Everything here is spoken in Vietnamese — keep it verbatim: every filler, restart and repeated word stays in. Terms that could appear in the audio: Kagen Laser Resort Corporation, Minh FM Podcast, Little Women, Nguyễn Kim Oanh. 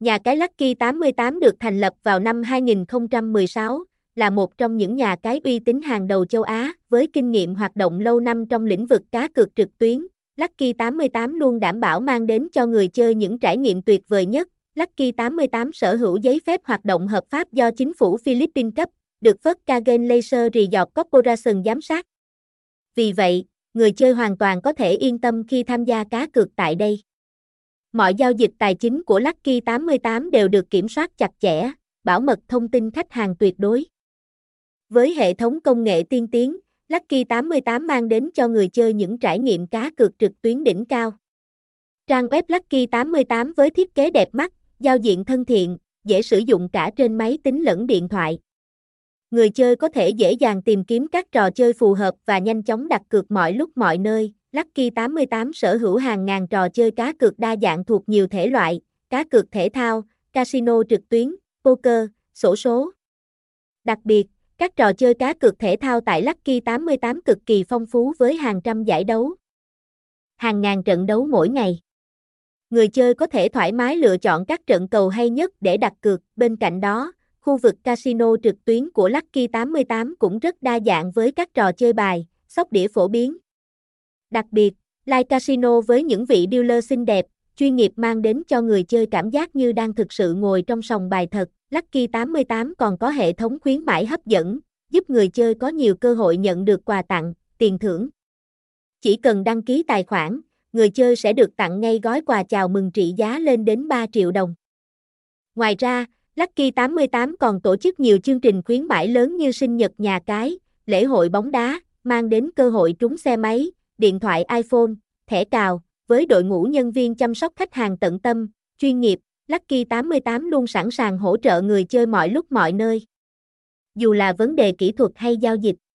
Nhà cái Lucky tám mươi tám được thành lập vào năm hai nghìn không trăm mười sáu, là một trong những nhà cái uy tín hàng đầu châu Á, với kinh nghiệm hoạt động lâu năm trong lĩnh vực cá cược trực tuyến. Lucky tám mươi tám luôn đảm bảo mang đến cho người chơi những trải nghiệm tuyệt vời nhất. Lucky tám mươi tám sở hữu giấy phép hoạt động hợp pháp do chính phủ Philippines cấp, được phớt Kagen Laser Resort Corporation giám sát. Vì vậy, người chơi hoàn toàn có thể yên tâm khi tham gia cá cược tại đây. Mọi giao dịch tài chính của Lucky tám mươi tám đều được kiểm soát chặt chẽ, bảo mật thông tin khách hàng tuyệt đối. Với hệ thống công nghệ tiên tiến, Lucky tám mươi tám mang đến cho người chơi những trải nghiệm cá cược trực tuyến đỉnh cao. Trang web Lucky tám mươi tám với thiết kế đẹp mắt, giao diện thân thiện, dễ sử dụng cả trên máy tính lẫn điện thoại. Người chơi có thể dễ dàng tìm kiếm các trò chơi phù hợp và nhanh chóng đặt cược mọi lúc mọi nơi. Lucky tám mươi tám sở hữu hàng ngàn trò chơi cá cược đa dạng thuộc nhiều thể loại, cá cược thể thao, casino trực tuyến, poker, xổ số. Đặc biệt, các trò chơi cá cược thể thao tại Lucky tám mươi tám cực kỳ phong phú với hàng trăm giải đấu, hàng ngàn trận đấu mỗi ngày. Người chơi có thể thoải mái lựa chọn các trận cầu hay nhất để đặt cược. Bên cạnh đó, khu vực casino trực tuyến của Lucky tám mươi tám cũng rất đa dạng với các trò chơi bài, sóc đĩa phổ biến. Đặc biệt, live casino với những vị dealer xinh đẹp, chuyên nghiệp mang đến cho người chơi cảm giác như đang thực sự ngồi trong sòng bài thật. Lucky tám mươi tám còn có hệ thống khuyến mãi hấp dẫn, giúp người chơi có nhiều cơ hội nhận được quà tặng, tiền thưởng. Chỉ cần đăng ký tài khoản, người chơi sẽ được tặng ngay gói quà chào mừng trị giá lên đến ba triệu đồng. Ngoài ra, Lucky tám mươi tám còn tổ chức nhiều chương trình khuyến mãi lớn như sinh nhật nhà cái, lễ hội bóng đá, mang đến cơ hội trúng xe máy, điện thoại iPhone, thẻ cào. Với đội ngũ nhân viên chăm sóc khách hàng tận tâm, chuyên nghiệp, Lucky tám mươi tám luôn sẵn sàng hỗ trợ người chơi mọi lúc mọi nơi, dù là vấn đề kỹ thuật hay giao dịch.